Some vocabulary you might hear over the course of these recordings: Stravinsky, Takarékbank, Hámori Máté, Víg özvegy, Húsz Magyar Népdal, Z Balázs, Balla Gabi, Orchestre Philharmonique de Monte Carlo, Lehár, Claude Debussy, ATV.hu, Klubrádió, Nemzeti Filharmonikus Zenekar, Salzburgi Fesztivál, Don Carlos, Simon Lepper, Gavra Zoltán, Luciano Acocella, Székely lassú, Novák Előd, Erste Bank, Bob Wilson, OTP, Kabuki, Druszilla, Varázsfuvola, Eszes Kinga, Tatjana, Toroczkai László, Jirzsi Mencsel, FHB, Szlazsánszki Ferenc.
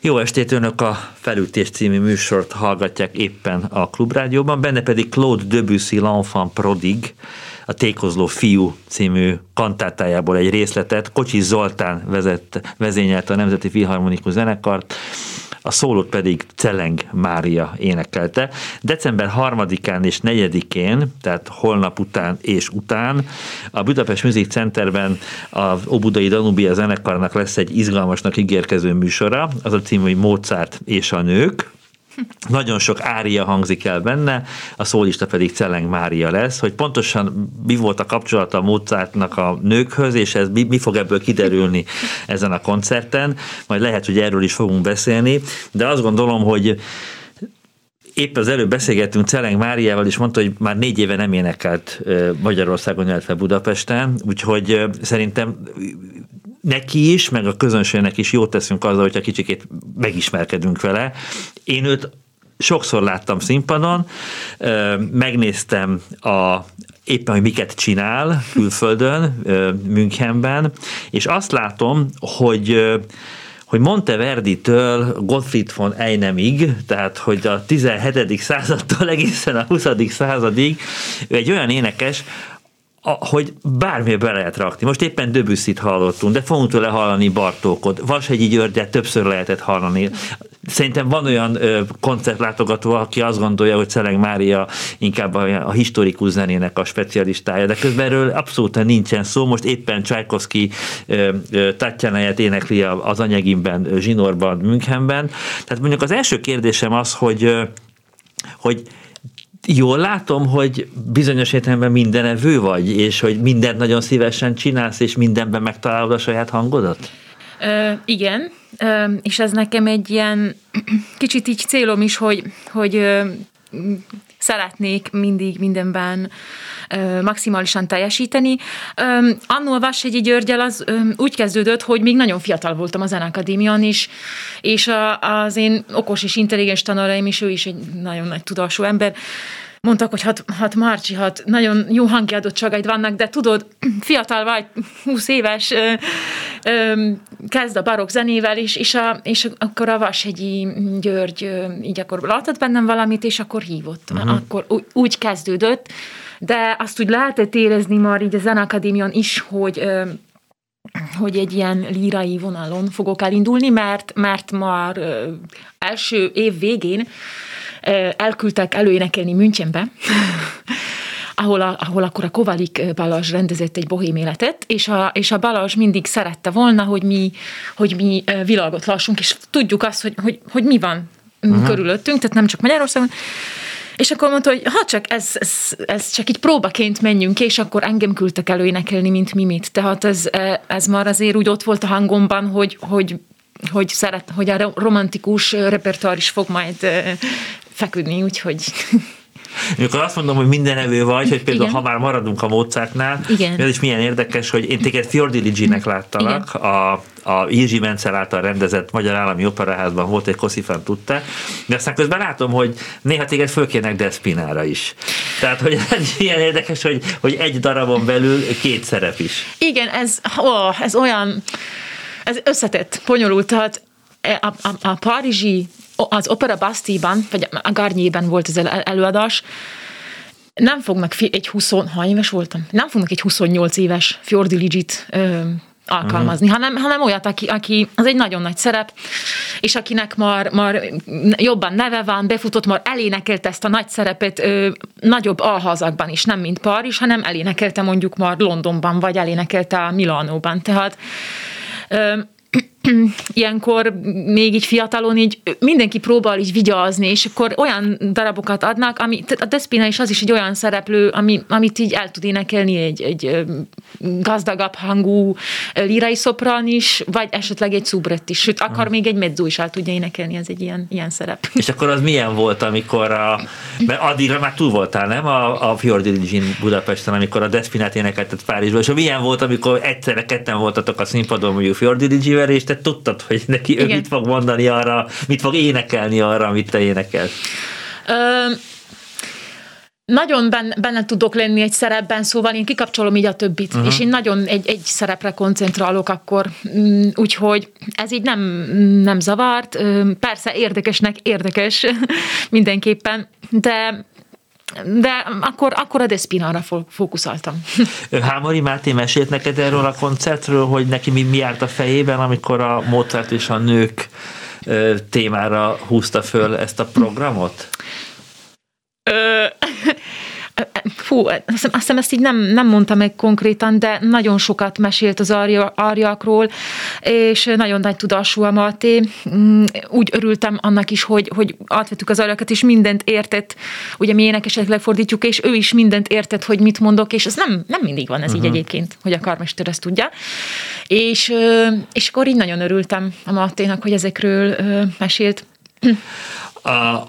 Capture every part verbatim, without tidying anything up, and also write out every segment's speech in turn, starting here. Jó estét, önök a Felütés című műsort hallgatják éppen a Klubrádióban, benne pedig Claude Debussy L'Enfant Prodig, a Tékozló fiú című kantátájából egy részletet. Kocsis Zoltán vezet, vezényelte a Nemzeti Filharmonikus Zenekart, a szólót pedig Czelleng Mária énekelte. December harmadikán és negyedikén, tehát holnap után és után a Budapest Music Centerben az Óbudai Danubia zenekarnak lesz egy izgalmasnak ígérkező műsora, az a cím, hogy Mozart és a nők. Nagyon sok ária hangzik el benne, a szólista pedig Czelleng Mária lesz, hogy pontosan mi volt a kapcsolata Mozartnak a nőkhöz, és ez mi, mi fog ebből kiderülni ezen a koncerten, majd lehet, hogy erről is fogunk beszélni, de azt gondolom, hogy épp az előbb beszélgettünk Czelleng Máriával, és mondta, hogy már négy éve nem énekelt Magyarországon, illetve Budapesten, úgyhogy szerintem neki is, meg a közönségnek is jót teszünk azzal, hogyha kicsikét megismerkedünk vele. Én őt sokszor láttam színpadon, megnéztem a, éppen, hogy miket csinál külföldön, Münchenben, és azt látom, hogy hogy Monteverditől Gottfried von Einemig, tehát hogy a tizenhetedik századtól egészen a huszadik századig, ő egy olyan énekes, a, hogy bármilyen be lehet rakni. Most éppen Debussyt hallottunk, de fogunk tőle hallani Bartókot. Vashegyi Györgyet többször lehetett hallani. Szerintem van olyan ö, koncertlátogató, aki azt gondolja, hogy Czelleng Mária inkább a, a historikus zenének a specialistája, de közben erről abszolút nincsen szó. Most éppen Csajkovszkij Tatjanáját énekli az Anyeginben, zsinórban, Münchenben. Tehát mondjuk az első kérdésem az, hogy, ö, hogy jól látom, hogy bizonyos értelemben mindenevő vagy, és hogy mindent nagyon szívesen csinálsz, és mindenben megtalálod a saját hangodat? Ö, igen, ö, és ez nekem egy ilyen kicsit így célom is, hogy, hogy ö, szeretnék mindig mindenben ö, maximálisan teljesíteni. Ö, annól Vashegyi Györgyel az ö, úgy kezdődött, hogy még nagyon fiatal voltam a Zeneakadémián is, és a, az én okos és intelligens tanáraim is, ő is egy nagyon nagy tudású ember, mondtak, hogy hát, hát Márcsi, hát nagyon jó hangkiadottságaid vannak, de tudod, fiatal vagy, húsz éves, ö, ö, kezd a barokk zenével, és, és, a, és akkor a Vashegyi György ö, így akkor látott bennem valamit, és akkor hívott. Uh-huh. Akkor úgy kezdődött, de azt úgy lehetett érezni már így a Zeneakadémián is, hogy ö, hogy egy ilyen lírai vonalon fogok elindulni, mert, mert már ö, első év végén ö, elküldtek előénekelni Münchenbe, ahol, a, ahol akkor a Kovalik Balázs rendezett egy bohém életet, és a, és a Balázs mindig szerette volna, hogy mi, hogy mi világot lássunk, és tudjuk azt, hogy, hogy, hogy mi van uh-huh. körülöttünk, tehát nem csak Magyarországon. És akkor mondta, hogy ha csak ez, ez, ez csak így próbaként menjünk, és akkor engem küldtek előénekelni, mint Mimit. Tehát ez, ez már azért úgy ott volt a hangomban, hogy, hogy, hogy, szeret, hogy a romantikus repertoár is fog majd feküdni, úgyhogy... Amikor azt mondom, hogy mindenevő vagy, hogy például igen. Ha már maradunk a Mozartnál, ez is milyen érdekes, hogy én téged Fiordiliginek láttalak, igen. a a Jirzsi Mencsel által rendezett Magyar Állami Operaházban volt egy Così fan tutte, de aztán közben látom, hogy néha téged fölkérnek Despinára is. Tehát, hogy ez ilyen érdekes, hogy, hogy egy darabon belül két szerep is. Igen, ez, ó, ez olyan, ez összetett, bonyolult, tehát a, a, a párizsi az Opera Bastille-ban, vagy a Garnier-ben volt az előadás, nem fognak egy huszonhány éves voltam, nem fognak egy huszonnyolc éves Fiordiligit alkalmazni, uh-huh. hanem, hanem olyat, aki, aki az egy nagyon nagy szerep, és akinek már, már jobban neve van, befutott, már elénekelte ezt a nagy szerepet ö, nagyobb alhazakban is, nem mint Párizs, hanem elénekelte mondjuk már Londonban, vagy elénekelte Milánóban. Tehát ö, ilyenkor még így fiatalon így mindenki próbál így vigyázni, és akkor olyan darabokat adnak, ami a Despina is az is egy olyan szereplő, ami, amit így el tud énekelni egy, egy gazdagabb hangú lírai szoprán is, vagy esetleg egy szubrett is, sőt, akár még egy mezzó is el tudja énekelni, ez egy ilyen, ilyen szerep. És akkor az milyen volt, amikor a, mert addigra már túl voltál, nem? A, a Fiordiligin Budapesten, amikor a Despinát énekeltet Párizsban, és milyen volt, amikor egyszerre ketten voltatok a színpadon, mondjuk Fiordiligivel, és te tudtad, hogy neki igen. ő mit fog mondani arra, mit fog énekelni arra, amit te énekelsz? Ö, nagyon benne, benne tudok lenni egy szerepben, szóval én kikapcsolom így a többit, uh-huh. és én nagyon egy, egy szerepre koncentrálok akkor, úgyhogy ez így nem, nem zavart, persze érdekesnek érdekes mindenképpen, de de akkor, akkor a Despinára fókuszáltam. Hámori Máté mesélt neked erről a koncertről, hogy neki mi, mi járt a fejében, amikor a Mozart és a nők témára húzta föl ezt a programot? Fú, azt hiszem ezt így nem, nem mondtam meg konkrétan, de nagyon sokat mesélt az árjakról, és nagyon nagy tudású a Máté. Úgy örültem annak is, hogy, hogy átvettük az árjakat, és mindent értett, ugye mi énekesek lefordítjuk, és ő is mindent értett, hogy mit mondok, és ez nem, nem mindig van ez uh-huh. így egyébként, hogy a karmester ezt tudja. És, és akkor így nagyon örültem a Máténak, hogy ezekről mesélt.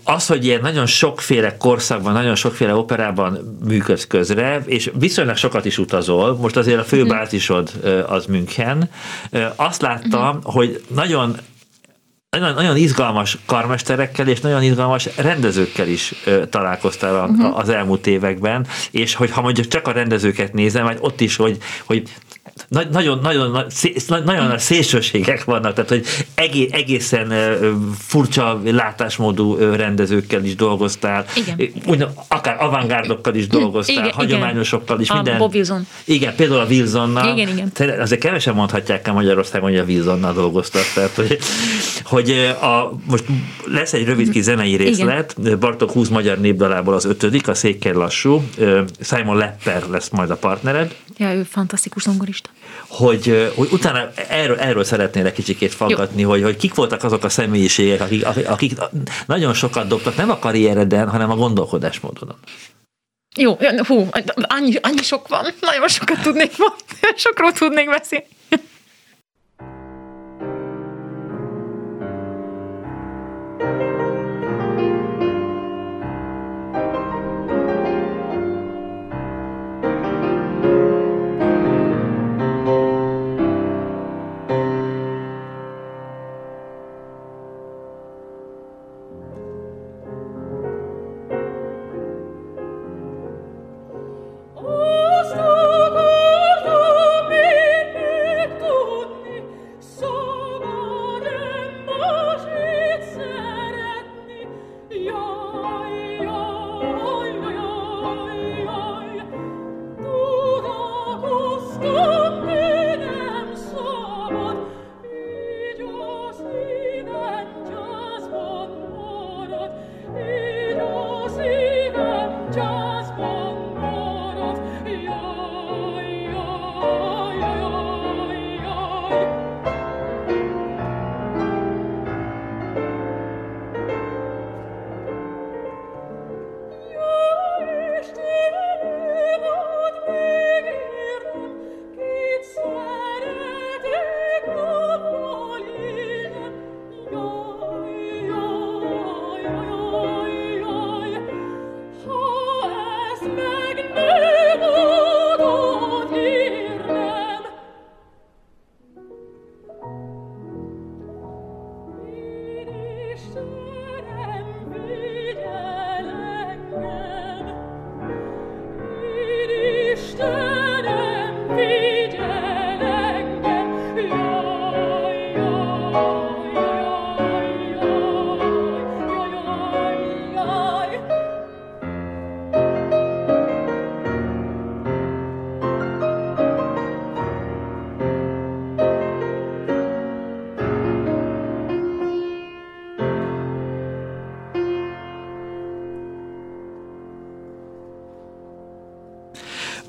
Az, hogy ilyen nagyon sokféle korszakban, nagyon sokféle operában működsz közre, és viszonylag sokat is utazol, most azért a főbázisod az München, azt láttam, hogy nagyon Nagyon, nagyon izgalmas karmesterekkel és nagyon izgalmas rendezőkkel is ö, találkoztál a, uh-huh. az elmúlt években, és hogy ha mondjuk csak a rendezőket nézem, vagy ott is, hogy, hogy na- nagyon, nagyon, na- szé- na- nagyon uh-huh. szélsőségek vannak, tehát hogy egé- egészen ö, furcsa látásmódú ö, rendezőkkel is dolgoztál, úgy, akár avantgárdokkal is dolgoztál, igen, hagyományosokkal is. A minden. Bob Wilson. Igen, például a Wilsonnal. Igen, igen. Azért kevesen mondhatják el Magyarországon, hogy a Wilsonnal dolgoztál, tehát hogy, hogy A, most lesz egy rövid kis zenei részlet, igen. Bartók húsz magyar népdalából az ötödik, a Székely lassú, Simon Lepper lesz majd a partnered. Ja, ő fantasztikus zongorista. Hogy, hogy utána erről, erről szeretnél kicsikét faggatni, hogy, hogy kik voltak azok a személyiségek, akik, akik nagyon sokat dobtak, nem a karriereden, hanem a gondolkodásmódon. Jó, hú, annyi, annyi sok van, nagyon sokat tudnék mondani, sokról tudnék beszélni.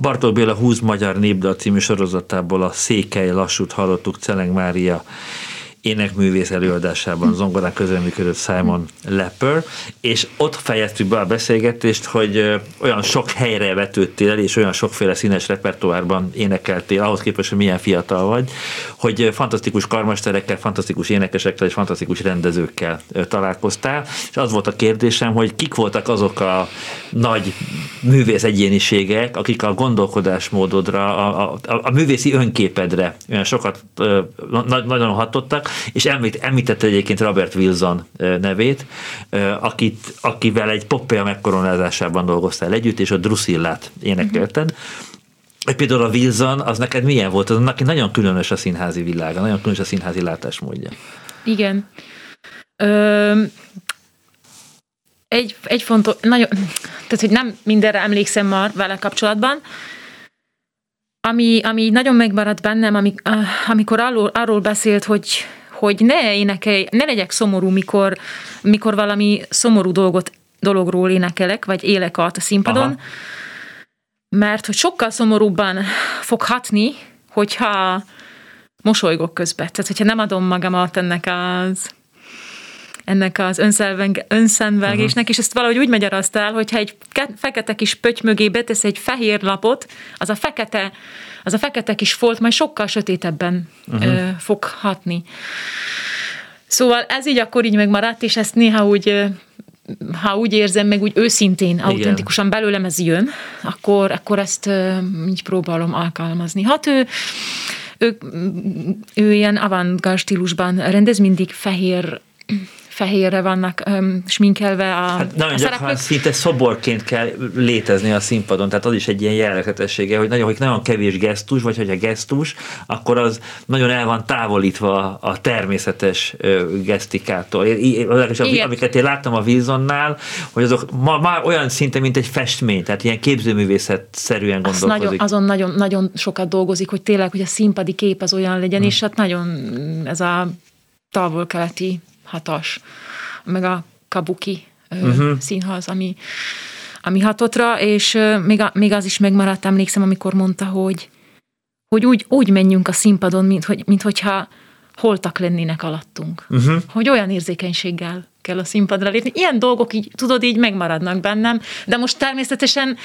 Bartók Béla húsz magyar népdal című sorozatából a Székely lassút hallottuk Czelleng Mária énekművész előadásában, zongorán közreműködött Simon Lepper, és ott fejeztük be a beszélgetést, hogy olyan sok helyre vetődtél el, és olyan sokféle színes repertoárban énekeltél, ahhoz képest, hogy milyen fiatal vagy, hogy fantasztikus karmesterekkel, fantasztikus énekesekkel és fantasztikus rendezőkkel találkoztál, és az volt a kérdésem, hogy kik voltak azok a nagy művész egyéniségek, akik a gondolkodásmódodra, a, a, a művészi önképedre olyan sokat na, nagyon hatottak, és említ, említette egyébként Robert Wilson nevét, akit, akivel egy Poppéa megkoronázásában dolgoztál együtt, és a Druszillát énekelted. Uh-huh. Például a Wilson, az neked milyen volt? Az neki nagyon különös a színházi világa, nagyon különös a színházi látásmódja. Igen. Ö- egy, egy fontos, nagyon, tehát, hogy nem mindenre emlékszem már vele kapcsolatban, Ami, ami nagyon megmaradt bennem, amik, amikor arról, arról beszélt, hogy, hogy ne énekelj, ne legyek szomorú, mikor, mikor valami szomorú dolgot, dologról énekelek, vagy élek át a színpadon, aha, mert hogy sokkal szomorúbban fog hatni, hogyha mosolygok közben. Tehát, hogyha nem adom magamat ennek az ennek az önszenvelgésnek, uh-huh, és ezt valahogy úgy magyaráztál, hogyha egy fekete kis pötty mögé betesz egy fehér lapot, az a fekete, az a fekete kis folt majd sokkal sötétebben uh-huh. ö, fog hatni. Szóval ez így akkor így megmaradt, és ezt néha úgy, ha úgy érzem, meg úgy őszintén, autentikusan belőlem ez jön, akkor, akkor ezt ö, így próbálom alkalmazni. Hát ő ő, ő ilyen avantgárd stílusban rendez, mindig fehér fehérre vannak öm, sminkelve a, hát nagyon a gyakran szinte szoborként kell létezni a színpadon, tehát az is egy ilyen jellegzetessége, hogy nagyon, hogy nagyon kevés gesztus, vagy hogyha gesztus, akkor az nagyon el van távolítva a természetes gesztikától. Én, én, amiket én láttam a Wilsonnál, hogy azok ma, már olyan szinte, mint egy festmény, tehát ilyen képzőművészetszerűen gondolkozik. Nagyon, azon nagyon, nagyon sokat dolgozik, hogy tényleg, hogy a színpadi kép az olyan legyen, hmm. és hát nagyon ez a távol-keleti hatás, meg a kabuki uh-huh. színház, ami, ami hatott rá, és még, a, még az is megmaradt, emlékszem, amikor mondta, hogy, hogy úgy, úgy menjünk a színpadon, mint, hogy, mint hogyha holtak lennének alattunk. Uh-huh. Hogy olyan érzékenységgel kell a színpadra lépni. Ilyen dolgok így, tudod, így megmaradnak bennem, de most természetesen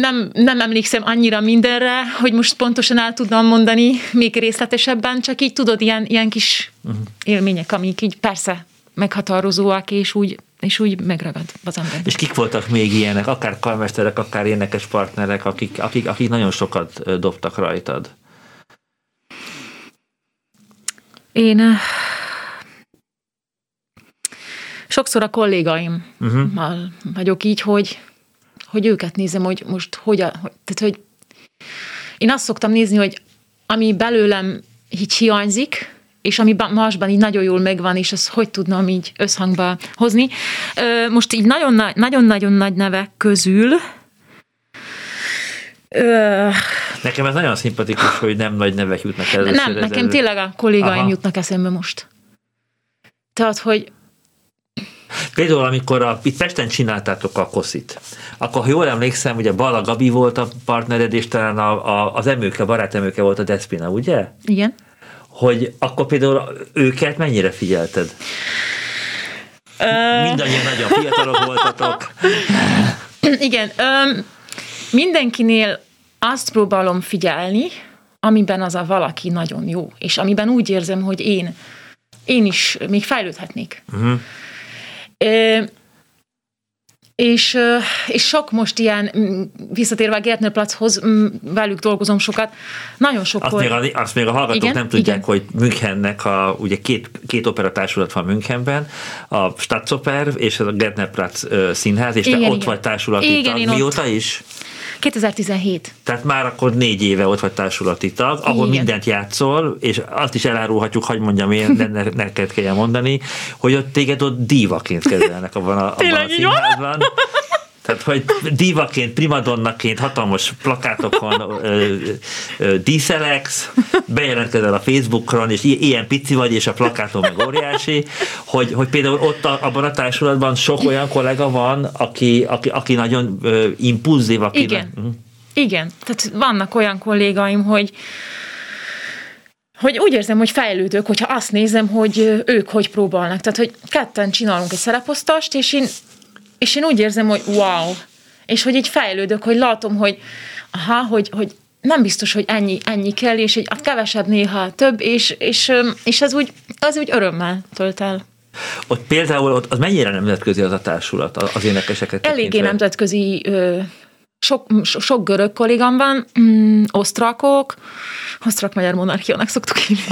Nem, nem emlékszem annyira mindenre, hogy most pontosan el tudnám mondani még részletesebben, csak így tudod, ilyen, ilyen kis uh-huh. élmények, amik így persze meghatározóak, és úgy, és úgy megragad az ember. És kik voltak még ilyenek, akár karmesterek, akár énekes partnerek, akik, akik, akik nagyon sokat dobtak rajtad? Én sokszor a kollégáimmal uh-huh. vagyok így, hogy hogy őket nézem, hogy most hogy, a, hogy, tehát, hogy én azt szoktam nézni, hogy ami belőlem így hiányzik, és ami másban így nagyon jól megvan, és azt hogy tudnám így összhangba hozni. Most így nagyon-nagyon nagy nevek közül nekem ez nagyon szimpatikus, hogy nem nagy nevek jutnak először. Nem, nekem először. Tényleg a kollégáim aha. jutnak eszembe most. Tehát, hogy például, amikor a, itt Pesten csináltátok a koszit, akkor ha jól emlékszem, ugye Balla Gabi volt a partnered, és talán a, a, az emőke, barátemőke volt a Despina, ugye? Igen. Hogy akkor például őket mennyire figyelted? Ö... Mindannyian nagyon fiatalok voltatok. Igen. Öm, mindenkinél azt próbálom figyelni, amiben az a valaki nagyon jó, és amiben úgy érzem, hogy én, én is még fejlődhetnék. Uh-huh. É, és, és sok most ilyen, visszatérve a Gärtnerplatzhoz, velük dolgozom sokat, nagyon sokkal... Azt még a, azt még a hallgatók igen? nem tudják, igen. hogy Münchennek a, ugye két, két operatársulat van Münchenben, a Staatsoper és a Gärtnerplatz színház, és igen, te igen. ott vagy társulati igen, tag, mióta ott... is? kétezer-tizenhét. Tehát már akkor négy éve ott vagy társulati tag, ahol igen. mindent játszol, és azt is elárulhatjuk, hogy mondjam én, de ne, neked kell mondani, hogy ott téged ott dívaként kezelnek abban a, abban a színházban. Tehát, hogy dívaként, primadonnaként, hatalmas plakátokon ö, ö, díszeleksz, bejelentkezel a Facebookon, és ilyen pici vagy, és a plakáton meg óriási, hogy, hogy például ott a, abban a társulatban sok olyan kollega van, aki, aki, aki nagyon ö, impulzív. Aki igen. Le... Igen. Tehát vannak olyan kollégáim, hogy hogy úgy érzem, hogy fejlődök, hogyha azt nézem, hogy ők hogy próbálnak. Tehát, hogy ketten csinálunk egy szereposztást, és én És én úgy érzem, hogy wow, és hogy így fejlődök, hogy látom, hogy aha, hogy, hogy nem biztos, hogy ennyi, ennyi kell, és egy, a kevesebb néha több, és, és, és ez úgy, az úgy örömmel tölt el. Ott például ott, az mennyire nemzetközi az a társulat, az énekeseket? Eléggé nemzetközi, sok, sok görög kollégám van, mm, osztrakok, osztrak-magyar monarchiának szoktuk hívni,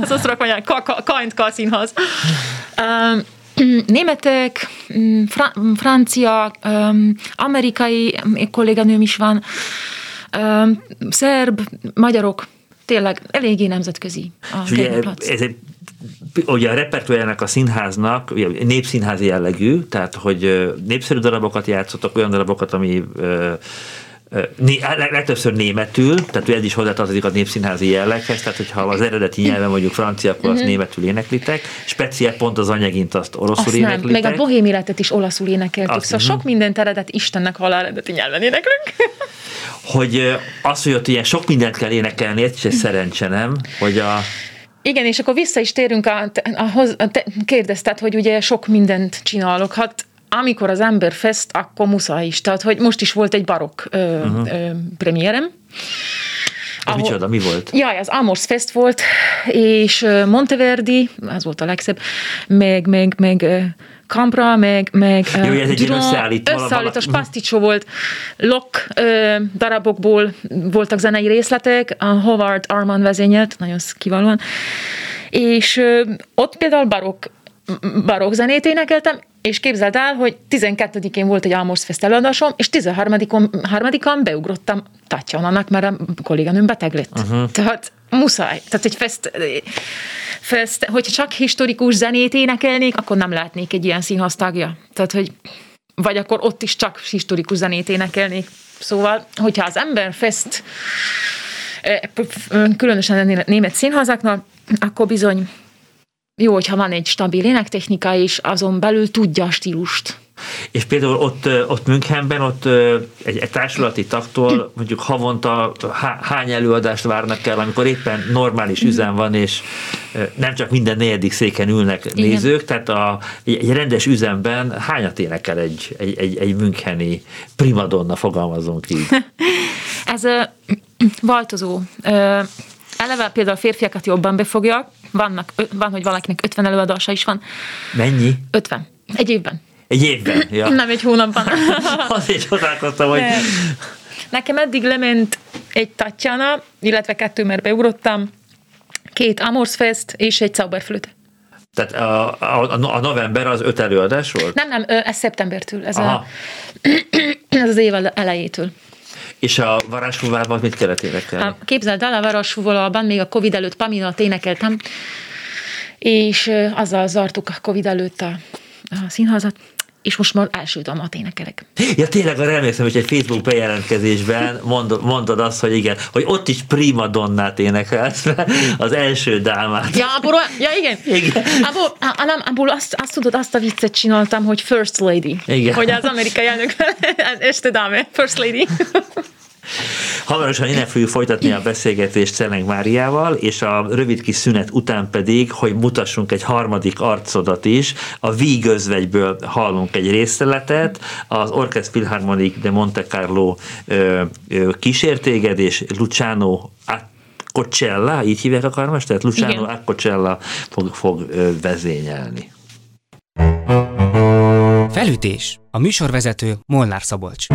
az osztrak-magyar Kaintka színház. Um, Németek, fra- francia, um, amerikai kolléganőm is van, um, szerb, magyarok, tényleg eléggé nemzetközi a Gärtnerplatz. Ez egy, ugye a repertoárjának a színháznak népszínházi jellegű, tehát hogy népszerű darabokat játszotok, olyan darabokat, ami... Ö, Né, legtöbbször németül, tehát ez is hozzátartozik a népszínházi jelleghez, tehát hogyha az eredeti nyelven mondjuk francia, akkor mm-hmm. azt németül éneklitek, speciál pont az Anyegint azt oroszul azt éneklitek. Nem. Meg a Bohém életet is olaszul énekeltük, azt, szóval mm-hmm. sok mindent eredet Istennek halál eredeti nyelven éneklünk. Hogy az, hogy ott ilyen sok mindent kell énekelni, ez se szerencse, nem? Hogy a... Igen, és akkor vissza is térünk a, a, a te kérdezted, hogy ugye sok mindent csinálok, hát amikor az ember fest, akkor muszáj is. Tehát, hogy most is volt egy barokk ö, uh-huh. ö, premierem. Ez ahol, micsoda, mi volt? Jaj, az Amors Fest volt, és Monteverdi, az volt a legszebb, meg, meg, meg Cambra, meg, meg Jó, ez egy Giron, összeállít, összeállítás vala... pasticsó volt, Locke ö, darabokból voltak zenei részletek, a Howard Arman vezényelt, nagyon kiválóan, és ö, ott például barokk, barokk zenét énekeltem, és képzeld el, hogy tizenkettedikén volt egy Almors Fest előadásom, és tizenharmadikán beugrottam Tatjanának, mert a kolléganőm beteg lett. Uh-huh. Tehát muszáj. Tehát egy fest, fest, hogyha csak historikus zenét énekelnék, akkor nem látnék egy ilyen színház tagja. Tehát, hogy vagy akkor ott is csak historikus zenét énekelnék. Szóval, hogyha az ember fest, különösen a német színházaknál, akkor bizony jó, hogyha van egy stabil énektechnika, és azon belül tudja a stílust. És például ott, ott Münchenben, ott egy társulati tagtól mondjuk havonta hány előadást várnak el, amikor éppen normális üzem van, és nem csak minden negyedik széken ülnek nézők, igen. Tehát a, egy rendes üzemben hányat énekel egy, egy, egy, egy müncheni primadonna, fogalmazunk így? Ez ö, változó. Ö, Eleve például a férfiakat jobban befogják, vannak, van, hogy valakinek ötven előadása is van. Mennyi? ötven. Egy évben. Egy évben? Ja. Nem egy hónapban. Azért csodálkoztam, hogy... Nekem eddig lement egy Tatjana, illetve kettő, mert beugrottam, két Amors Fest és egy Zauberflöte. Tehát a, a, a november az öt előadás volt? Nem, nem, ez szeptembertől, ez, a, ez az év elejétől. És a varázsfúvában mit kellett énekelni? Képzeld el, a varázsfúvában még a Covid előtt Paminat énekeltem, és azzal zártuk a Covid előtt a, a színházat, és most már első dalmat énekelek. Ja, tényleg, arra emlékszem, hogy egy Facebook bejelentkezésben mondod, mondod azt, hogy igen, hogy ott is primadonnát énekelsz, az első dálmát. Ja, abból, ja igen. igen. Abból, abból, abból azt, azt tudod, azt a viccet csináltam, hogy First Lady. Igen. Hogy az amerikai elnök, az este dáme, First Lady. Hamarosan innen fogjuk folytatni a beszélgetést Czelleng Máriával, és a rövid kis szünet után pedig, hogy mutassunk egy harmadik arcodat is, a Vígözvegyből hallunk egy részletet, az Orchestre Philharmonique de Monte Carlo ö, ö, kísértéged, és Luciano Acocella, így hívják a karmestert? Luciano Igen. Acocella fog, fog ö, vezényelni. Felütés. A műsorvezető Molnár Szabolcs.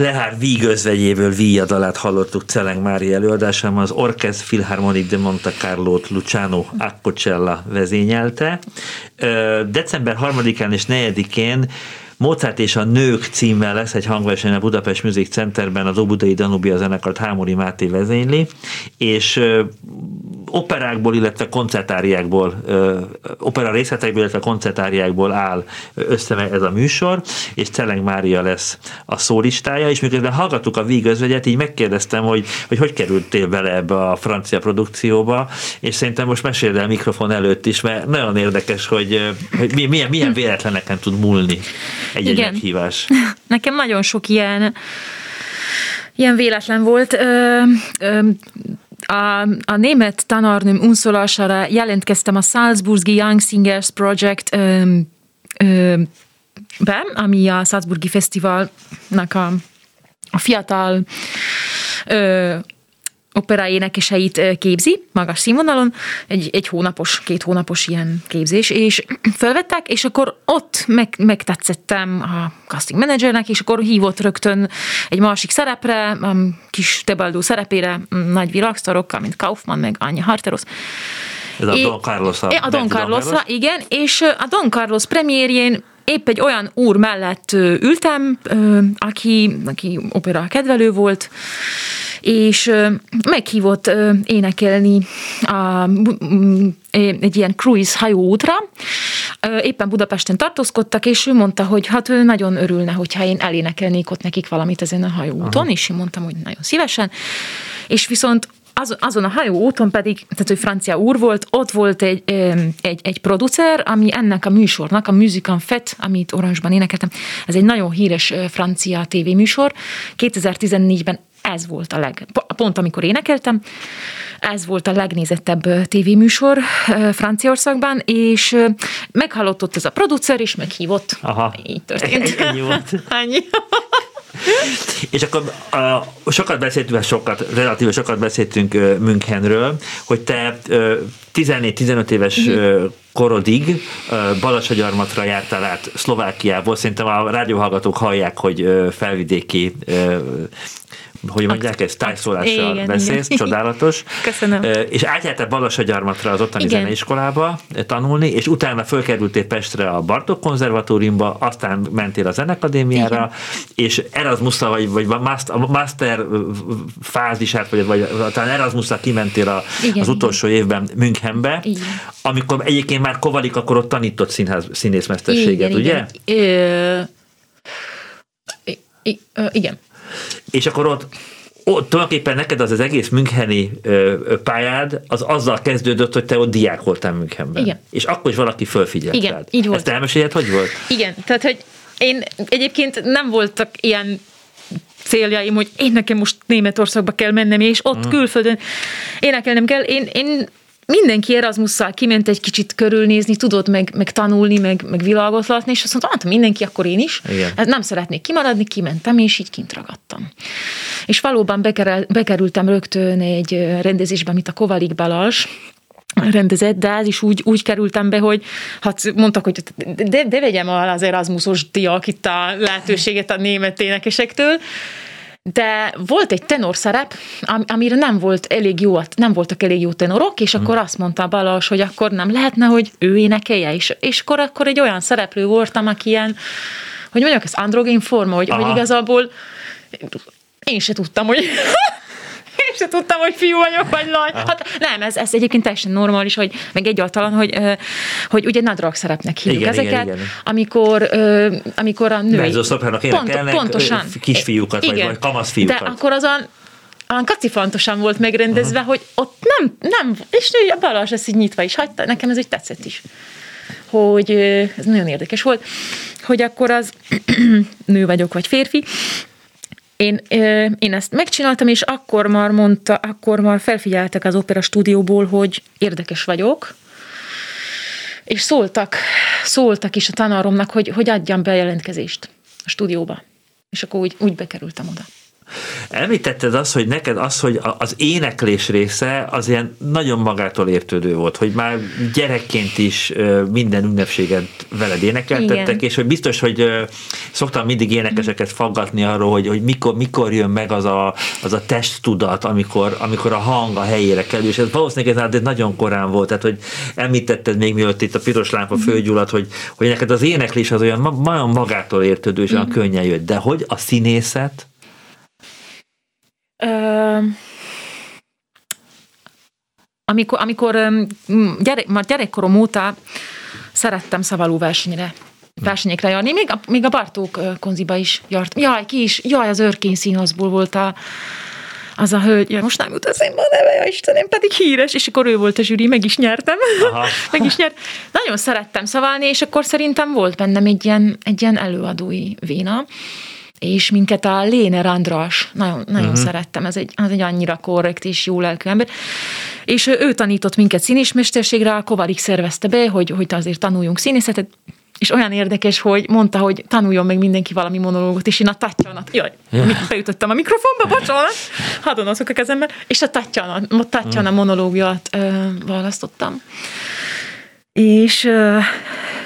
Lehár Víg özvegyéből víjadalát hallottuk Czelleng Mária előadásában, az Orchestre Philharmonique de Monte Carlo-t Luciano Acocella vezényelte. december harmadikán és negyedikén Mozart és a nők címmel lesz egy hangverseny a Budapest Music Centerben, az Óbudai Danubia zenekart Hámori Máté vezényli, és operákból, illetve koncertáriákból, opera részletekből, illetve koncertáriákból áll össze ez a műsor, és Czelleng Mária lesz a szólistája, és miközben hallgattuk a Víg özvegyet, így megkérdeztem, hogy, hogy hogy kerültél bele ebbe a francia produkcióba, és szerintem most meséld el mikrofon előtt is, mert nagyon érdekes, hogy, hogy milyen, milyen véletleneken tud múlni egy-egy meghívás. Nekem nagyon sok ilyen, ilyen véletlen volt. Ö, ö, A, a német tanárnőm unszolására jelentkeztem a Salzburgi Young Singers Project-ben, ami a Salzburgi Fesztiválnak a, a fiatal ö, operaénekeseit képzi, magas színvonalon, egy, egy hónapos, két hónapos ilyen képzés, és felvettek, és akkor ott meg, megtetszettem a casting managernek, és akkor hívott rögtön egy másik szerepre, a kis Tebaldó szerepére, nagy világsztarokkal, mint Kaufmann, meg Anya Harteros. Ez a Don Carlos. A Don Carlosra, igen, és a Don Carlos premierjén épp egy olyan úr mellett ültem, aki, aki opera kedvelő volt, és meghívott énekelni a, egy ilyen cruise hajóútra. Éppen Budapesten tartózkodtak, és ő mondta, hogy hát ő nagyon örülne, hogyha én elénekelnék ott nekik valamit ezen a hajóúton, és én mondtam, hogy nagyon szívesen. És viszont azon a hajóúton pedig, tehát ő francia úr volt, ott volt egy, egy, egy producer, ami ennek a műsornak, a Music en Fête, amit Orange-ban énekeltem, ez egy nagyon híres francia tévéműsor, kétezer-tizennégyben ez volt a leg... Pont amikor énekeltem, ez volt a legnézettebb tévéműsor Franciaországban, és meghallott ott ez a producer, és meghívott. Aha. Így történt. Ennyi volt. Ennyi. És akkor uh, sokat beszéltünk, sokat, relatíve sokat beszéltünk uh, Münchenről, hogy te uh, tizennégy-tizenöt éves uh, korodig Balassagyarmatra jártál át Szlovákiából. Szerintem a rádióhallgatók hallják, hogy felvidéki, hogy mondják ezt, tájszólással beszélsz, igen. Csodálatos. Köszönöm. És átjártál Balassagyarmatra az ottani igen. zeneiskolába tanulni, és utána fölkerültél Pestre a Bartók konzervatóriumba, aztán mentél a Zeneakadémiára, igen. és Erasmusszal, vagy, vagy a master fázisát, vagy, vagy talán Erasmusszal kimentél a, igen, az utolsó igen. évben Münchenbe, igen. amikor egyébként már Kovalik akkor ott tanított színház, színészmesterséget, igen, ugye? Igen. Ö, ö, ö, igen. És akkor ott, ott tulajdonképpen neked az az egész müncheni ö, pályád az azzal kezdődött, hogy te ott diák voltál Münchenben. Igen. És akkor is valaki fölfigyelt. Igen, rád. Így volt. Ezt elmeséljed, hogy volt? Igen, tehát hogy én egyébként nem voltak ilyen céljaim, hogy én nekem most Németországba kell mennem, és ott hmm. külföldön énekelnem kell. Én, én mindenki Erasmusszal kiment egy kicsit körülnézni, tudod meg, meg tanulni, meg, meg világot látni, és azt mondtam, hát mindenki, akkor én is. Igen. Nem szeretnék kimaradni, kimentem, és így kint ragadtam. És valóban bekerültem rögtön egy rendezésbe, amit a Kovalik Balázs rendezett, de az is úgy, úgy kerültem be, hogy hát mondtak, hogy de, de vegyem az Erasmusos diák itt a lehetőséget a német énekesektől, de volt egy tenor szerep, amire nem, volt elég jó, nem voltak elég jó tenorok, és akkor azt mondta Balázs, hogy akkor nem lehetne, hogy ő énekelje is. És akkor, akkor egy olyan szereplő voltam, aki ilyen, hogy mondjuk ez androgén forma, hogy, hogy igazából én se tudtam, hogy... Én se tudtam, hogy fiú vagyok, vagy lány. Hát, nem, ez, ez egyébként teljesen normális, hogy, meg egyáltalán, hogy, hogy ugye nadrág szerepnek hívjuk igen, ezeket, igen, igen. Amikor, amikor a női... Pont, pontosan. Kisfiúkat, igen, vagy, vagy kamaszfiúkat. De akkor azon a kacifantosan volt megrendezve, uh-huh. hogy ott nem, nem, és a Balázs ezt így nyitva is hagyta, nekem ez úgy tetszett is. Hogy ez nagyon érdekes volt, hogy akkor az nő vagyok, vagy férfi. Én, én ezt megcsináltam, és akkor már mondta, akkor már felfigyeltek az opera stúdióból, hogy érdekes vagyok, és szóltak, szóltak is a tanáromnak, hogy, hogy adjam be a jelentkezést a stúdióba. És akkor úgy, úgy bekerültem oda. Említetted azt, hogy neked az, hogy az éneklés része az ilyen nagyon magától értődő volt, hogy már gyerekként is minden ünnepséget veled énekeltettek, igen. És hogy biztos, hogy szoktam mindig énekeseket faggatni arról, hogy, hogy mikor, mikor jön meg az a, az a testtudat, amikor, amikor a hang a helyére kerül, és ez valószínűleg ez hát nagyon korán volt, tehát hogy említetted még mielőtt itt a piros lámpa fölgyulladt, hogy, hogy neked az éneklés az olyan nagyon magától értődő, és olyan könnyen jött, de hogy a színészet? Uh, amikor, amikor gyere, már gyerekkorom óta szerettem szavaló versenyre, versenyekre járni, még a, még a Bartók konziba is járt. Jaj, ki is, jaj, az Örkény Színházból volt a, az a hölgy, most nem jut eszembe a neve, jaj Istenem, pedig híres, és akkor ő volt a zsűri, meg is nyertem. meg is nyert. Nagyon szerettem szavalni, és akkor szerintem volt bennem egy ilyen, egy ilyen előadói véna, és minket a Léner András, nagyon, nagyon uh-huh. szerettem, ez egy, az egy annyira korrekt és jó lelkű ember, és ő tanított minket színismesterségre, a Kovalik szervezte be, hogy, hogy azért tanuljunk színészetet, és olyan érdekes, hogy mondta, hogy tanuljon meg mindenki valami monológot, és én a Tatjana, jaj, beütöttem a mikrofonba, bocsánat, hadonozok a kezemben, és a Tatjana, a Tatjana monológiát ö, választottam. És,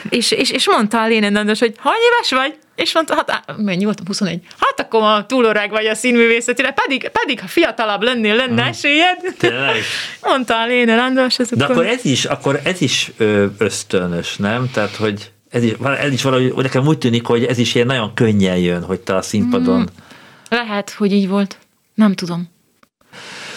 és, és, és mondta a Lénen András, hogy hány éves vagy? És mondta, hát mennyi voltam, huszonegy. Hát akkor ma túlóreg vagy a színművészetére, pedig, pedig ha fiatalabb lennél, lenne hmm. esélyed. Tényleg. Mondta a Lénen András. De akkor ez is, akkor ez is ösztönös, nem? Tehát, hogy ez is, ez is valahogy, nekem úgy tűnik, hogy ez is ilyen nagyon könnyen jön, hogy te a színpadon. Hmm. Lehet, hogy így volt. Nem tudom.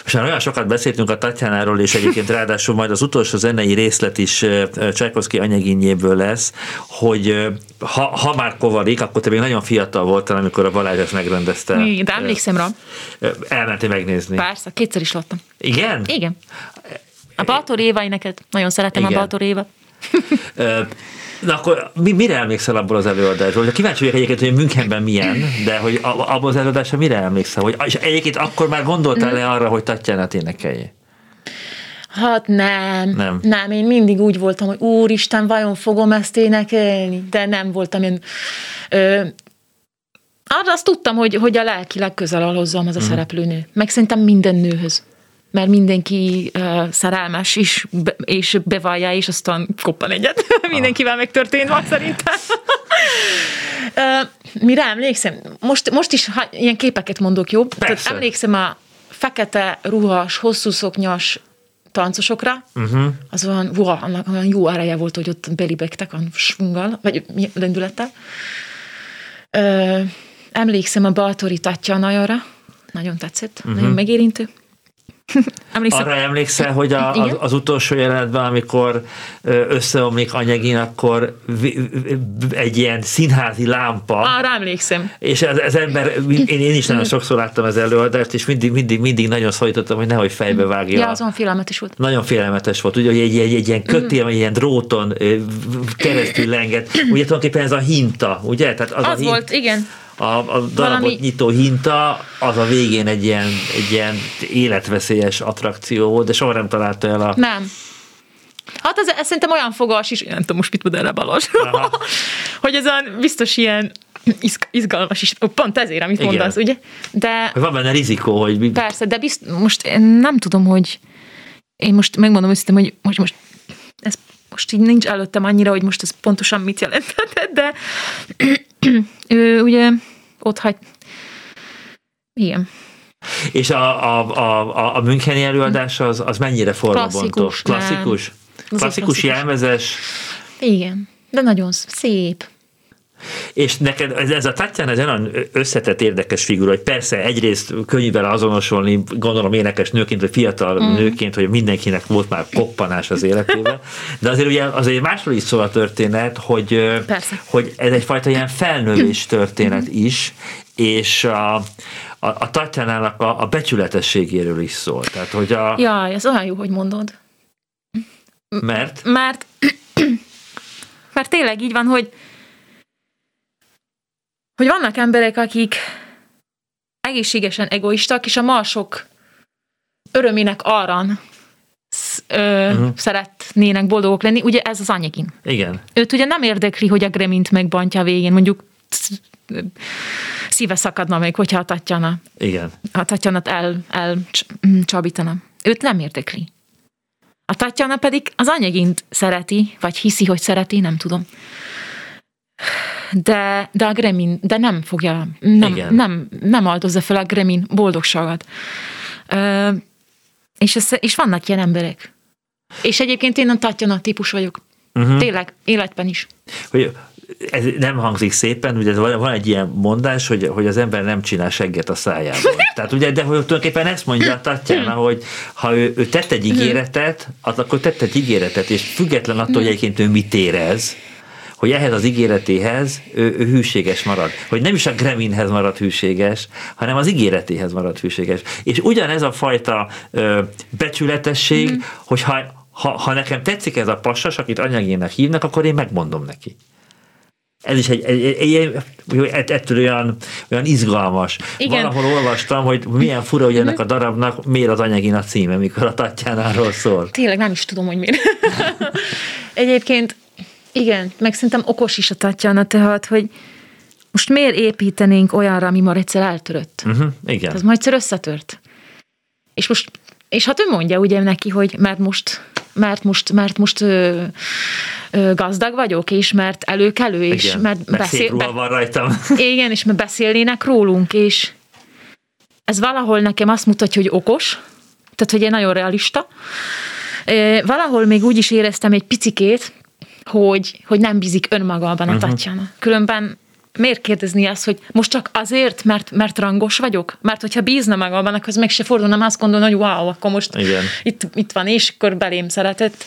És már olyan sokat beszéltünk a Tatjánáról, és egyébként ráadásul majd az utolsó zenei részlet is Csajkovszkij Anyeginjéből lesz, hogy ha, ha már Kovalik, akkor te még nagyon fiatal voltál, amikor a Balázs ezt megrendezte. Igen, de emlékszem rá. Elmentél megnézni. Persze, kétszer is láttam. Igen? Igen. A Bartók Réván neked. Nagyon szeretem igen. a Bartók Réván. Na akkor mi, mire emlékszel abból az előadásról? Kíváncsi vagyok egyébként, hogy Münchenben milyen, de hogy abból az előadásra mire emlékszel? Hogy, és egyébként akkor már gondoltál-e arra, hogy Tatjánát énekelje? Hát nem. nem. Nem, én mindig úgy voltam, hogy úristen, vajon fogom ezt énekelni? De nem voltam én... Ö, arra azt tudtam, hogy, hogy a lelkileg közel áll hozzám az a mm. szereplőnő. Meg szerintem minden nőhöz. Mert mindenki uh, szerelmes is, be, és bevallja, és aztán koppan egyet. Mindenkivel megtörtént van szerintem. uh, mire emlékszem? Most, most is ha, ilyen képeket mondok, jó? Tehát emlékszem a fekete, ruhas, hosszú szoknyas táncosokra. Uh-huh. Az olyan, wow, annak olyan jó ereje volt, hogy ott belibegtek a svunggal, vagy lendülettel. Uh, emlékszem a Baltori Tatjánájára. Nagyon tetszett, uh-huh. nagyon megérintő. Emlékszem. Arra emlékszel, hogy a, az, az utolsó jelenetben, amikor összeomlik Anyegin, akkor egy ilyen színházi lámpa. Arra emlékszem. És az, az ember, én, én is nagyon sokszor láttam az előadást, és mindig, mindig, mindig nagyon szorítottam, hogy nehogy fejbe vágja. Ja, azon félelmetes volt. Nagyon félelmetes volt. Ugye, hogy egy, egy, egy ilyen kötél, egy ilyen dróton keresztül lenget. Ugye tulajdonképpen ez a hinta, ugye? Tehát az, az a volt, hint... igen. A, a darabot valami... nyitó hinta, az a végén egy ilyen, egy ilyen életveszélyes attrakció volt, de soha nem találta el a... Nem. Hát ez, ez szerintem olyan fogas is, nem tudom most mit mondani a Balázsról, hogy ez biztos ilyen izgalmas is, pont ezért, amit igen. mondasz, ugye? De... Van benne rizikó, hogy... Mi... Persze, de bizt... most nem tudom, hogy én most megmondom őszintén, hogy most, most ez most így nincs előttem annyira, hogy most ez pontosan mit jelentett, de ő ugye ott hagy... Igen. És a, a, a, a müncheni előadás az, az mennyire formabontó? Klasszikus. Klasszikus? Klasszikus jelmezes? Igen, de nagyon szép. És neked ez a Tatjana ez olyan összetett érdekes figura, hogy persze egyrészt könnyű vele azonosulni, gondolom énekes nőként, vagy fiatal mm. nőként, hogy mindenkinek volt már koppanás az életében, de azért ugye azért másról is szól a történet, hogy, hogy ez egyfajta ilyen felnővés történet is, és a, a, a Tatjánának a, a becsületességéről is szól. Tehát, hogy a... Jaj, ez olyan jó, hogy mondod. Mert? Mert, mert tényleg így van, hogy hogy vannak emberek, akik egészségesen egoisták, és a mások örömének arán uh-huh. szeretnének boldogok lenni. Ugye ez az Anyegin. Igen. Őt ugye nem érdekli, hogy a Gremint megbantja végén, mondjuk szíve szakadna még, hogyha a Tatjana. Igen. A Tatjanat el, el csábítana. Őt nem érdekli. A Tatjana pedig az Anyegint szereti, vagy hiszi, hogy szereti, nem tudom. De, de a Gremin, de nem fogja, nem, nem, nem aldozza fel a Gremin boldogságát. Ö, és, ez, és vannak ilyen emberek. És egyébként én a Tatjana típus vagyok. Uh-huh. Tényleg, életben is. Hogy ez nem hangzik szépen, ugye van egy ilyen mondás, hogy, hogy az ember nem csinál segget a szájából. Tehát ugye, de hogy tulajdonképpen ezt mondja a Tatjana, hogy ha ő, ő tett egy ígéretet, az akkor tett egy ígéretet, és független attól, hogy egyébként ő mit érez, hogy ehhez az ígéretéhez ő, ő hűséges marad. Hogy nem is a Greminhez marad hűséges, hanem az ígéretéhez marad hűséges. És ugyanez a fajta ö, becsületesség, mm. hogy ha, ha, ha nekem tetszik ez a passas, akit Anyegénnek hívnak, akkor én megmondom neki. Ez is egy, egy, egy, egy, egy ettől olyan, olyan izgalmas. Igen. Valahol olvastam, hogy milyen fura, hogy ennek a darabnak miért az Anyegin a címe, mikor a Tatjánáról szól. Tényleg nem is tudom, hogy miért. Egyébként igen, meg szerintem okos is a Tatjana, tehát, hogy most miért építenénk olyanra, ami már egyszer eltörött? Uh-huh, igen. Ez már egyszer összetört. És most, és hát ő mondja ugye neki, hogy mert most, mert most, mert most ö, ö, gazdag vagyok, és mert előkelő, és igen, mert, mert beszél, szép ruha van rajtam. Igen, és mert beszélnének rólunk, és ez valahol nekem azt mutatja, hogy okos, tehát, hogy én nagyon realista. Valahol még úgy is éreztem egy picikét, Hogy, hogy nem bízik önmagában a Tatjana. Uh-huh. Különben miért kérdezni azt, hogy most csak azért, mert, mert rangos vagyok? Mert hogyha bízna magában, akkor meg se fordulna, azt gondolna, hogy wow, akkor most itt, itt van, és akkor belém szeretett.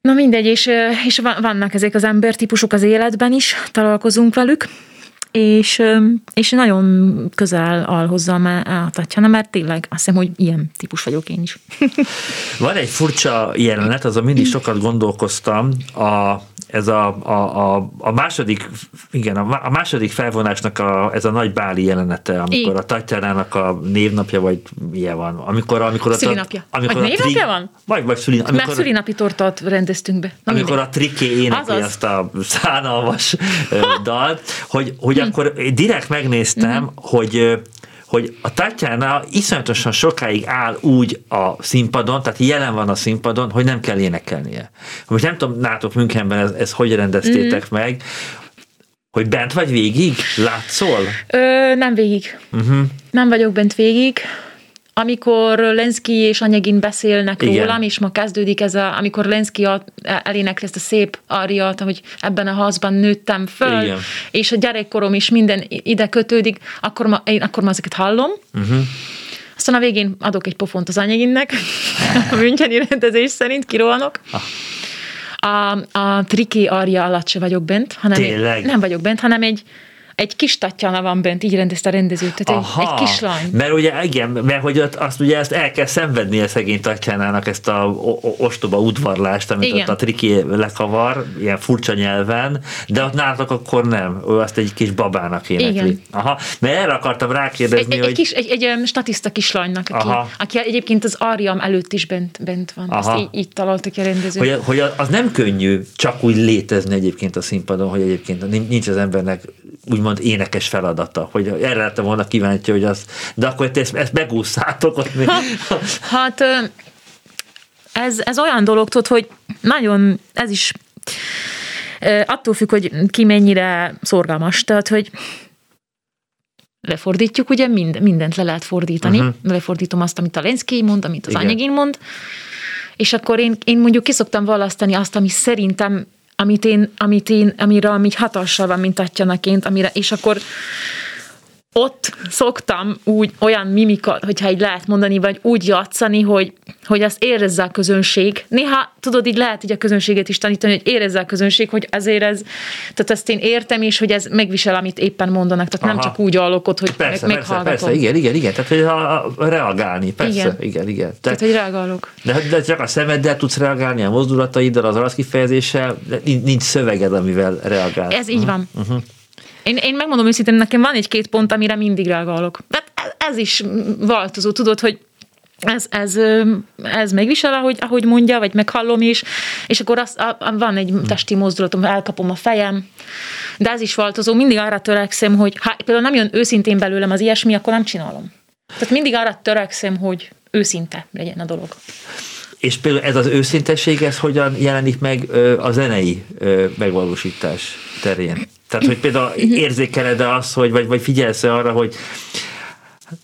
Na mindegy, és, és vannak ezek az embertípusok az életben is, találkozunk velük, és, és nagyon közel áll hozzám a Tatjana, mert tényleg azt hiszem, hogy ilyen típus vagyok én is. Van egy furcsa jelenet, azon mindig sokat gondolkoztam, a, ez a, a, a, a második, igen, a második felvonásnak a, ez a nagy báli jelenete, amikor é. a Tatjanának a névnapja, vagy milyen van? Amikor, amikor a szülinapja. Vagy névnapja van? Vagy, vagy szülinapja. Mert szülinapi tortát rendeztünk be. Na, amikor minden. A Triké énekli azt a szánalmas dalt, hogy, hogy akkor direkt megnéztem, mm-hmm. hogy, hogy a Tatjana iszonyatosan sokáig áll úgy a színpadon, tehát jelen van a színpadon, hogy nem kell énekelnie. Most nem tudom, nátok Münchenben ezt ez hogy rendeztétek mm-hmm. meg, hogy bent vagy végig? Látszol? Ö, nem végig. Uh-huh. Nem vagyok bent végig. Amikor Lenszki és Anyegin beszélnek igen. rólam, és ma kezdődik ez a, amikor Lenszki elénekli ezt a szép áriát, hogy ebben a házban nőttem föl, igen. és a gyerekkorom is minden ide kötődik, akkor ma, én akkor ma ezeket hallom. Uh-huh. Aztán a végén adok egy pofont az Anyeginnek, a müncheni rendezés szerint kirohanok. Ah. A, a Triké ária alatt se vagyok bent, hanem egy, nem vagyok bent, hanem egy Egy kis Tatjana van bent, így rendezte a rendezőt, tehát aha, egy, egy kislány. Mert ugye, igen, mert hogy azt ugye ezt el kell szenvednie a szegény Tatjanának, ezt a o, o, ostoba udvarlást, amit igen. ott a Triké lekavar, ilyen furcsa nyelven, de ott nálatok akkor nem, ő azt egy kis babának énekli. Aha, mert erre akartam rákérdezni, egy, hogy... Egy, kis, egy, egy, egy statiszta kislánynak, aki, aki egyébként az áriám előtt is bent, bent van, aha. azt így, így találta ki a rendező. Hogy, hogy az nem könnyű csak úgy létezni egyébként a színpadon, hogy egyébként nincs az embernek úgy mond énekes feladata, hogy erre lettem volna kíváncsi, hogy az, de akkor te ezt, ezt megúszszátok ott még. Hát ez, ez olyan dolog, tudod, hogy nagyon, ez is attól függ, hogy ki mennyire szorgalmas, tehát, hogy lefordítjuk, ugye mind, mindent le lehet fordítani, uh-huh. lefordítom azt, amit a Lenszki mond, amit az igen. Anyegin mond, és akkor én, én mondjuk ki szoktam választani azt, ami szerintem amit én, amit én, amire amíg hatással van, mint Tatjanaként, amire, és akkor ott szoktam úgy olyan mimika, hogyha így lehet mondani, vagy úgy játszani, hogy, hogy azt érezze a közönség. Néha, tudod, így lehet így a közönséget is tanítani, hogy érezze a közönség, hogy azért ez, tehát ezt én értem is, hogy ez megvisel, amit éppen mondanak. Tehát aha. nem csak úgy alkod, hogy persze, meg, meghallgatom. Persze, persze, igen, igen, igen. Tehát, hogy a, a reagálni, persze, igen, igen. igen. Te, tehát, hogy reagálok. De, de csak a szemeddel tudsz reagálni, a mozdulataiddal, az arckifejezéssel, nincs szöveged, amivel reagálsz. Ez így uh-huh. van. Uh-huh. Én, én megmondom őszintén, nekem van egy-két pont, amire mindig reagálok. Tehát ez is változó, tudod, hogy Ez, ez, ez megvisel, ahogy, ahogy mondja, vagy meghallom is, és akkor az, a, a, van egy testi mozdulatom, elkapom a fejem, de ez is változó, mindig arra törekszem, hogy ha például nem jön őszintén belőlem az ilyesmi, akkor nem csinálom. Tehát mindig arra törekszem, hogy őszinte legyen a dolog. És például ez az őszintesség, ez hogyan jelenik meg a zenei megvalósítás terén? Tehát, hogy például érzékeled-e azt, hogy, vagy, vagy figyelsz-e arra, hogy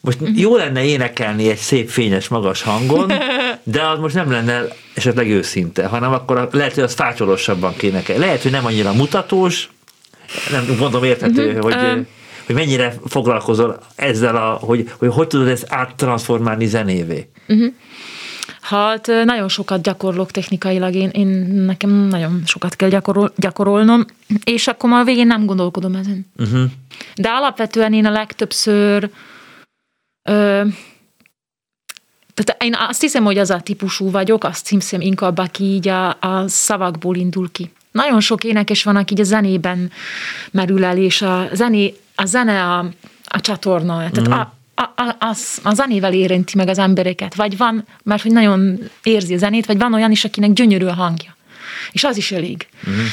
most jó lenne énekelni egy szép, fényes, magas hangon, de az most nem lenne esetleg őszinte, hanem akkor lehet, hogy az fácsolósabban kéne kell. Lehet, hogy nem annyira mutatós, nem gondolom érthető, hogy, hogy mennyire foglalkozol ezzel, a, hogy, hogy hogy tudod ezt áttranszformálni zenévé. Hát nagyon sokat gyakorlok technikailag, én, én nekem nagyon sokat kell gyakorol, gyakorolnom, és akkor már a végén nem gondolkodom ezen. Uh-huh. De alapvetően én a legtöbbször ö, tehát én azt hiszem, hogy az a típusú vagyok, azt hiszem inkább, aki így a, a szavakból indul ki. Nagyon sok énekes van, aki így a zenében merül el, és a, zené, a zene a, a csatorna. Tehát uh-huh. a, A, a, az, a zenével érinti meg az embereket, vagy van, mert hogy nagyon érzi a zenét, vagy van olyan is, akinek gyönyörű a hangja. És az is elég. Uh-huh.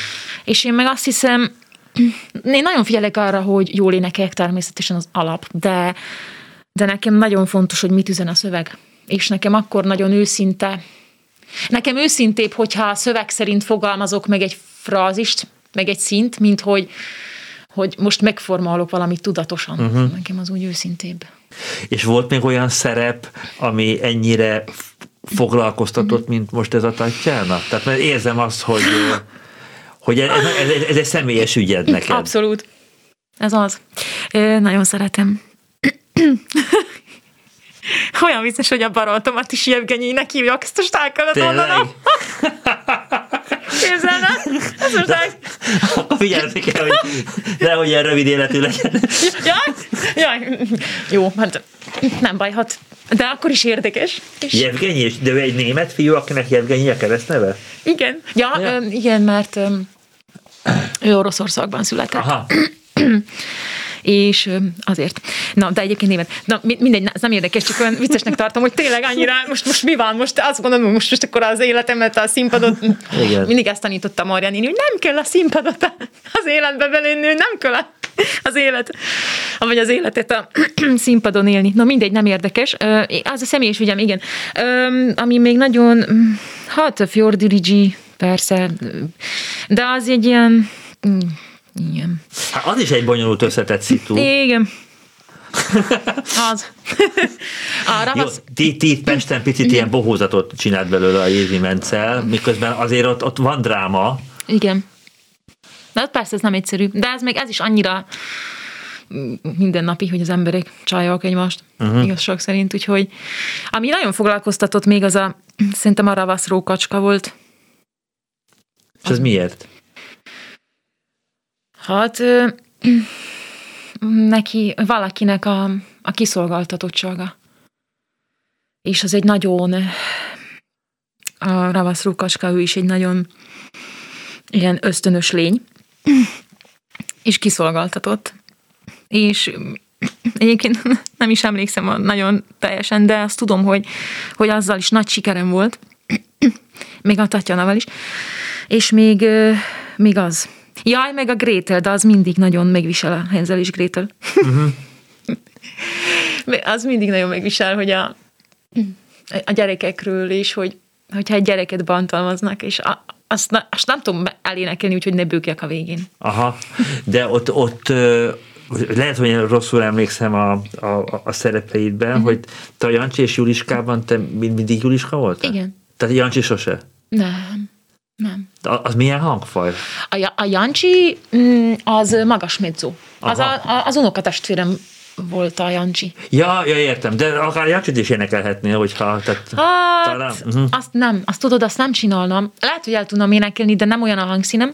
És én meg azt hiszem, én nagyon figyelek arra, hogy jól énekeljek, természetesen az alap, de, de nekem nagyon fontos, hogy mit üzen a szöveg. És nekem akkor nagyon őszinte, nekem őszintébb, hogyha a szöveg szerint fogalmazok meg egy frázist, meg egy szint, mint hogy, hogy most megformálok valamit tudatosan. Uh-huh. Nekem az úgy őszintébb. És volt még olyan szerep, ami ennyire foglalkoztatott, mint most ez a Tatjána? Tehát mert érzem azt, hogy, hogy ez, ez, ez egy személyes ügyed neked. Abszolút. Ez az. Ö, nagyon szeretem. Olyan vicces, hogy a barátomat is Jevgenyinek hívják, ezt most el kellett mondanom. Képzelne? Ezt most el... Akkor figyelni kell, hogy nehogy ilyen rövid életű legyen. Jaj, jaj. Jó, hát nem baj, hát. De akkor is érdekes. És... Jevgenyi, de ő egy német fiú, akinek Jevgenyi a keresztneve? Igen. Ja, ja. Öm, igen, mert öm, ő Oroszországban született. Aha. És azért. Na, de egyébként német. Na, mindegy, ez nem érdekes, csak olyan viccesnek tartom, hogy tényleg annyira, most, most mi van, most azt gondolom, hogy most, most akkor az életemet, a színpadot, igen. Mindig ezt tanította Mária néni, hogy nem kell a színpadot az életbe belőni, nem kell a, az élet, vagy az életet a színpadon élni. Na, mindegy, nem érdekes. Az a személyes ügyem, igen. Ami még nagyon, hát a Fjordurigi, persze, de az egy ilyen... Igen. Hát az is egy bonyolult összetett szitu. Igen. Az. Jó, ti, ti Pesten picit igen. Ilyen bohózatot csinált belőle a Jézi Menccel, miközben azért ott, ott van dráma. Igen. De persze ez nem egyszerű, de ez még ez is annyira mindennapi, hogy az emberek csalják egymást, uh-huh. igazság szerint, úgyhogy ami nagyon foglalkoztatott még az a, szerintem a ravasz rókacska volt. És ez miért? Hát neki, valakinek a, a kiszolgáltatottsága. És az egy nagyon, a ravasz rókacska, ő is egy nagyon ilyen ösztönös lény, és kiszolgáltatott. És egyébként nem is emlékszem nagyon teljesen, de azt tudom, hogy, hogy azzal is nagy sikerem volt, még a Tatjanával is, és még, még az. Jaj, meg a Grétel, de az mindig nagyon megvisel a Hansel és Grétel. Uh-huh. Az mindig nagyon megvisel, hogy a, a gyerekekről is, hogy, hogyha egy gyereket bántalmaznak, és a, azt, na, azt nem tudom elénekelni, úgyhogy ne bőgjek a végén. Aha, de ott, ott lehet, hogy rosszul emlékszem a, a, a szerepeidben, uh-huh. hogy te a Jancsi és Juliskában, te mindig Juliska voltál? Igen. Tehát Jancsi sose? Nem. Nem. Az milyen hangfaj? A, a Jancsi az magas medzó. Az, az unokatestvérem volt a Jancsi. Ja, ja, értem, de akár Jancsit is énekelhetnél, hogyha... Tehát, hát, talán, uh-huh. azt nem, azt tudod, azt nem csinálnám. Lehet, hogy el tudnám énekelni, de nem olyan a hangszínem.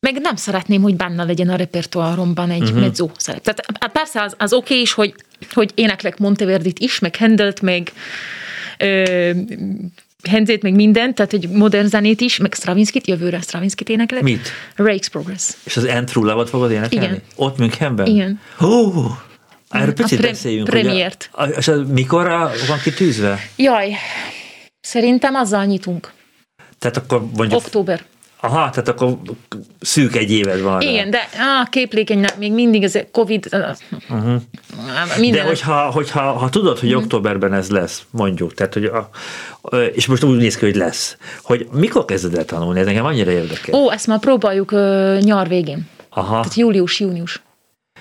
Meg nem szeretném, hogy benne legyen a repertoáromban egy uh-huh. medzó szerep. Tehát persze az, az oké okay is, hogy, hogy éneklek Monteverdit is, meg Handelt, meg... Ö, Henzét, meg mindent, tehát egy modern zenét is, meg Stravinskit, jövőre Stravinskit énekelek. Mit? Rake's Progress. És az Entrullavat fogod énekelni? Igen. Ott Münchenben? Igen. Hú, Erről picit pre- beszéljünk. Premiért. Ugye, és mikorra van kitűzve? Jaj, szerintem azzal nyitunk. Tehát akkor mondjuk... Október. Aha, tehát akkor szűk egy éved van. Igen, rá. De á, képlékeny, még mindig ez Covid. Uh-huh. De hogyha, hogyha ha tudod, hogy uh-huh. októberben ez lesz, mondjuk, tehát, hogy a, és most úgy néz ki, hogy lesz, hogy mikor kezded el tanulni, ez engem annyira érdekel. Ó, ezt már próbáljuk ö, nyár végén. Aha. Tehát július, június.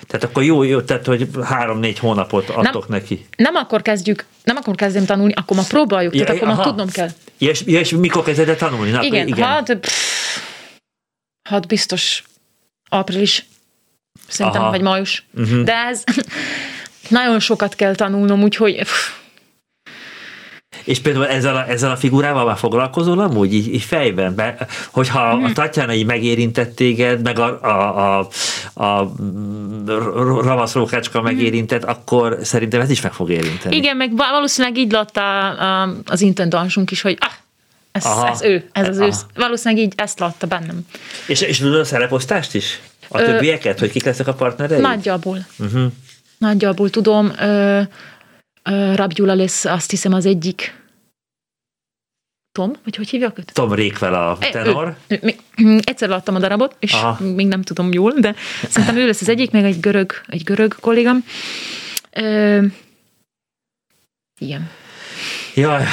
Tehát akkor jó, jó, tehát hogy három-négy hónapot adtok nem, neki. Nem akkor kezdjük, nem akkor kezdem tanulni, akkor ma próbáljuk, ja, tehát akkor aha. ma tudnom kell. Ja, és, ja, és mikor kezded el tanulni? Na, igen, igen, hát pff, hát biztos április, szerintem, aha. vagy május. Uh-huh. De ez nagyon sokat kell tanulnom, úgyhogy... Pff. És például ezzel a, ezzel a figurával már foglalkozol amúgy, így, így fejben? Mert hogyha hmm. a Tatjana így megérintett téged, meg a, a, a, a ravaszrókácska megérintett, hmm. akkor szerintem ez is meg fog érinteni. Igen, meg valószínűleg így lett az intendánsunk is, hogy ah, ez, ez ő, ez az aha. ő. Valószínűleg így ezt látta bennem. És, és tudod a szereposztást is? A ö, többieket? Hogy kik lesznek a partnerei? Nagyjából. Uh-huh. Nagyjából tudom... Ö, Rab Gyula lesz, azt hiszem, az egyik Tom, vagy hogy hívják őt? Tom Rékvel a tenor. Ő, ő, ő, egyszer láttam a darabot, és aha. még nem tudom jól, de szerintem ő lesz az egyik, meg egy görög, egy görög kollégám. Ö, igen. Jaj,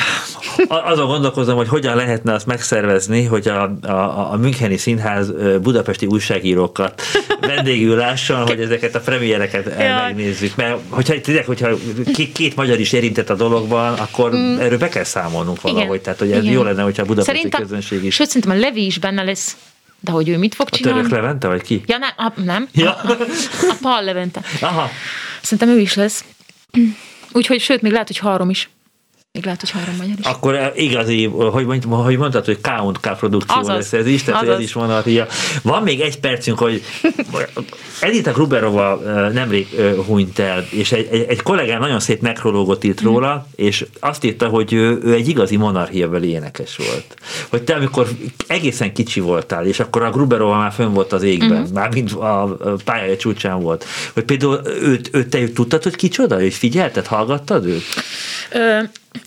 azon gondolkozom, hogy hogyan lehetne azt megszervezni, hogy a, a, a Müncheni Színház budapesti újságírókat vendégül lásson, hogy ezeket a premiereket el megnézzük. Mert hogyha, tudják, hogyha két magyar is érintett a dologban, akkor mm. erről be kell számolnunk valahogy. Igen. Tehát, hogy ez igen. jó lenne, hogyha a budapesti szerintem, közönség is. Sőt, szerintem a Levi is benne lesz. De hogy ő mit fog csinálni? A Török Levente, vagy ki? Ja, ne, a, nem. Ja. A, a, a Pál Levente. Aha. Szerintem ő is lesz. Úgyhogy, sőt, még lehet, hogy három is. Még lehet, hogy három magyar is. Akkor igazi, hogy, hogy mondtad, hogy ká és ká produkció azaz, lesz ez is, tehát azaz. Ez is van a ria. Van még egy percünk, hogy Edith Gruberova nemrég hunyt el, és egy, egy, egy kollégám nagyon szép nekrológot írt mm. róla, és azt írta, hogy ő, ő egy igazi monarchiabeli énekes volt. Hogy te, amikor egészen kicsi voltál, és akkor a Gruberova már fönn volt az égben, mm. már mind a pályája csúcsán volt, hogy például őt, őt te őt tudtad, hogy kicsoda? Őt figyelted, hallgattad őt? Ö,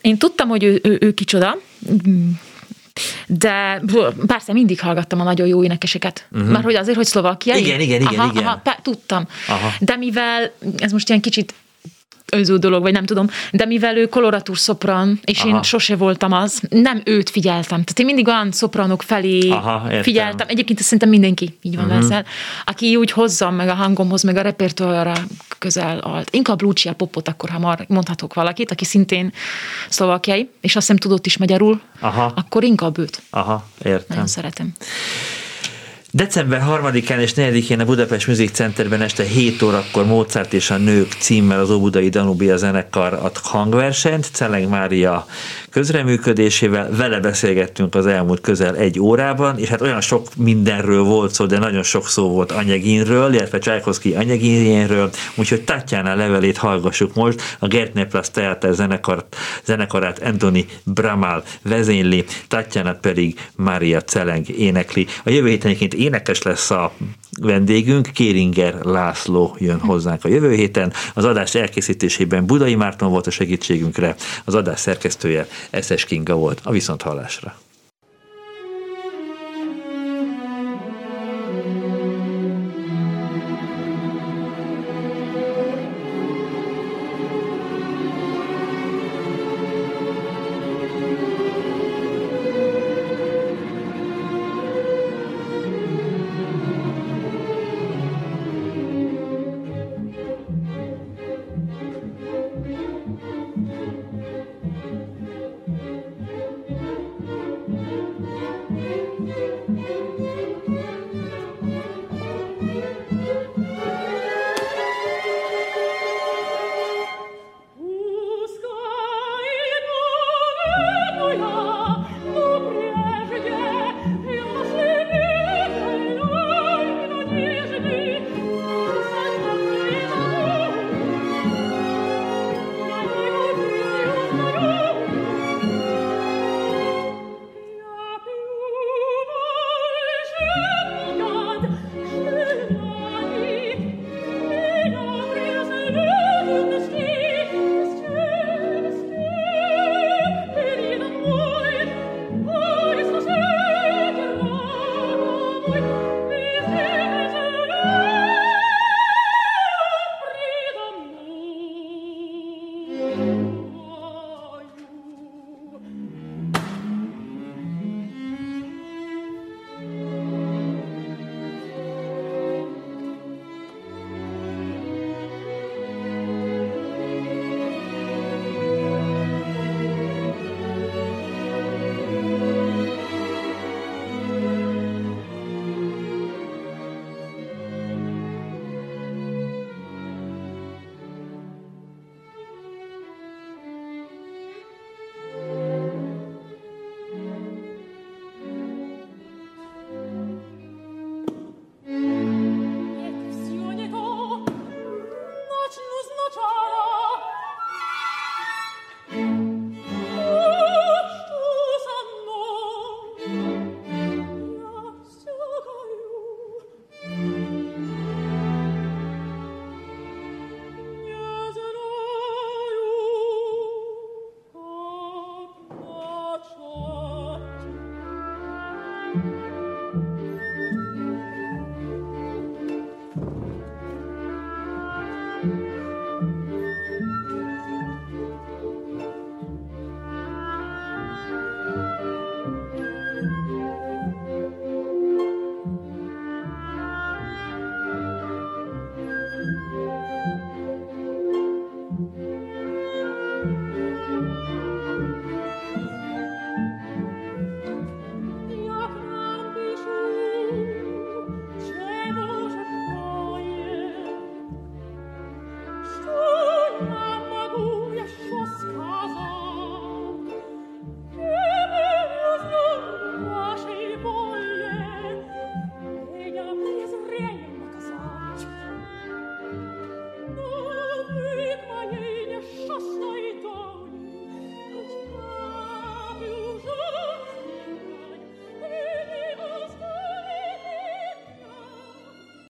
Én tudtam, hogy ő, ő, ő kicsoda, de persze mindig hallgattam a nagyon jó énekeseket. Uh-huh. Már hogy azért, hogy Szlovákia. Igen, igen, igen. Aha, igen. Aha, pe, tudtam. Aha. De mivel, ez most ilyen kicsit önző dolog, vagy nem tudom, de mivel ő koloratúr szopran, és aha. én sose voltam az, nem őt figyeltem. Tehát én mindig olyan szopranok felé aha, figyeltem. Egyébként szerintem mindenki így van uh-huh. ezzel, aki úgy hozzam meg a hangomhoz, meg a repertoárra közel állt. Inkább Lucia Popot akkor, ha már mondhatok valakit, aki szintén szlovákiai, és azt hiszem tudott is magyarul, aha. akkor inkább őt. Aha, értem. Nagyon szeretem. december harmadikán és negyedikén a Budapest Music Centerben este hét órakor Mozart és a nők címmel az Óbudai Danubia zenekar ad hangversenyt, Czelleng Mária közreműködésével. Vele beszélgettünk az elmúlt közel egy órában, és hát olyan sok mindenről volt szó, de nagyon sok szó volt Anyeginről, illetve Csajkovszkij Anyeginről, úgyhogy Tatjana levelét hallgassuk most, a Gärtnerplatz teáter zenekar, zenekarát Antoni Bramál vezényli, Tatjana pedig Mária Czelleng énekli. A jövő héten egyébként énekes lesz a vendégünk, Kéringer László jön hozzánk a jövő héten. Az adás elkészítésében Budai Márton volt a segítségünkre, az adás szerkesztője Eszes Kinga volt. A viszonthallásra.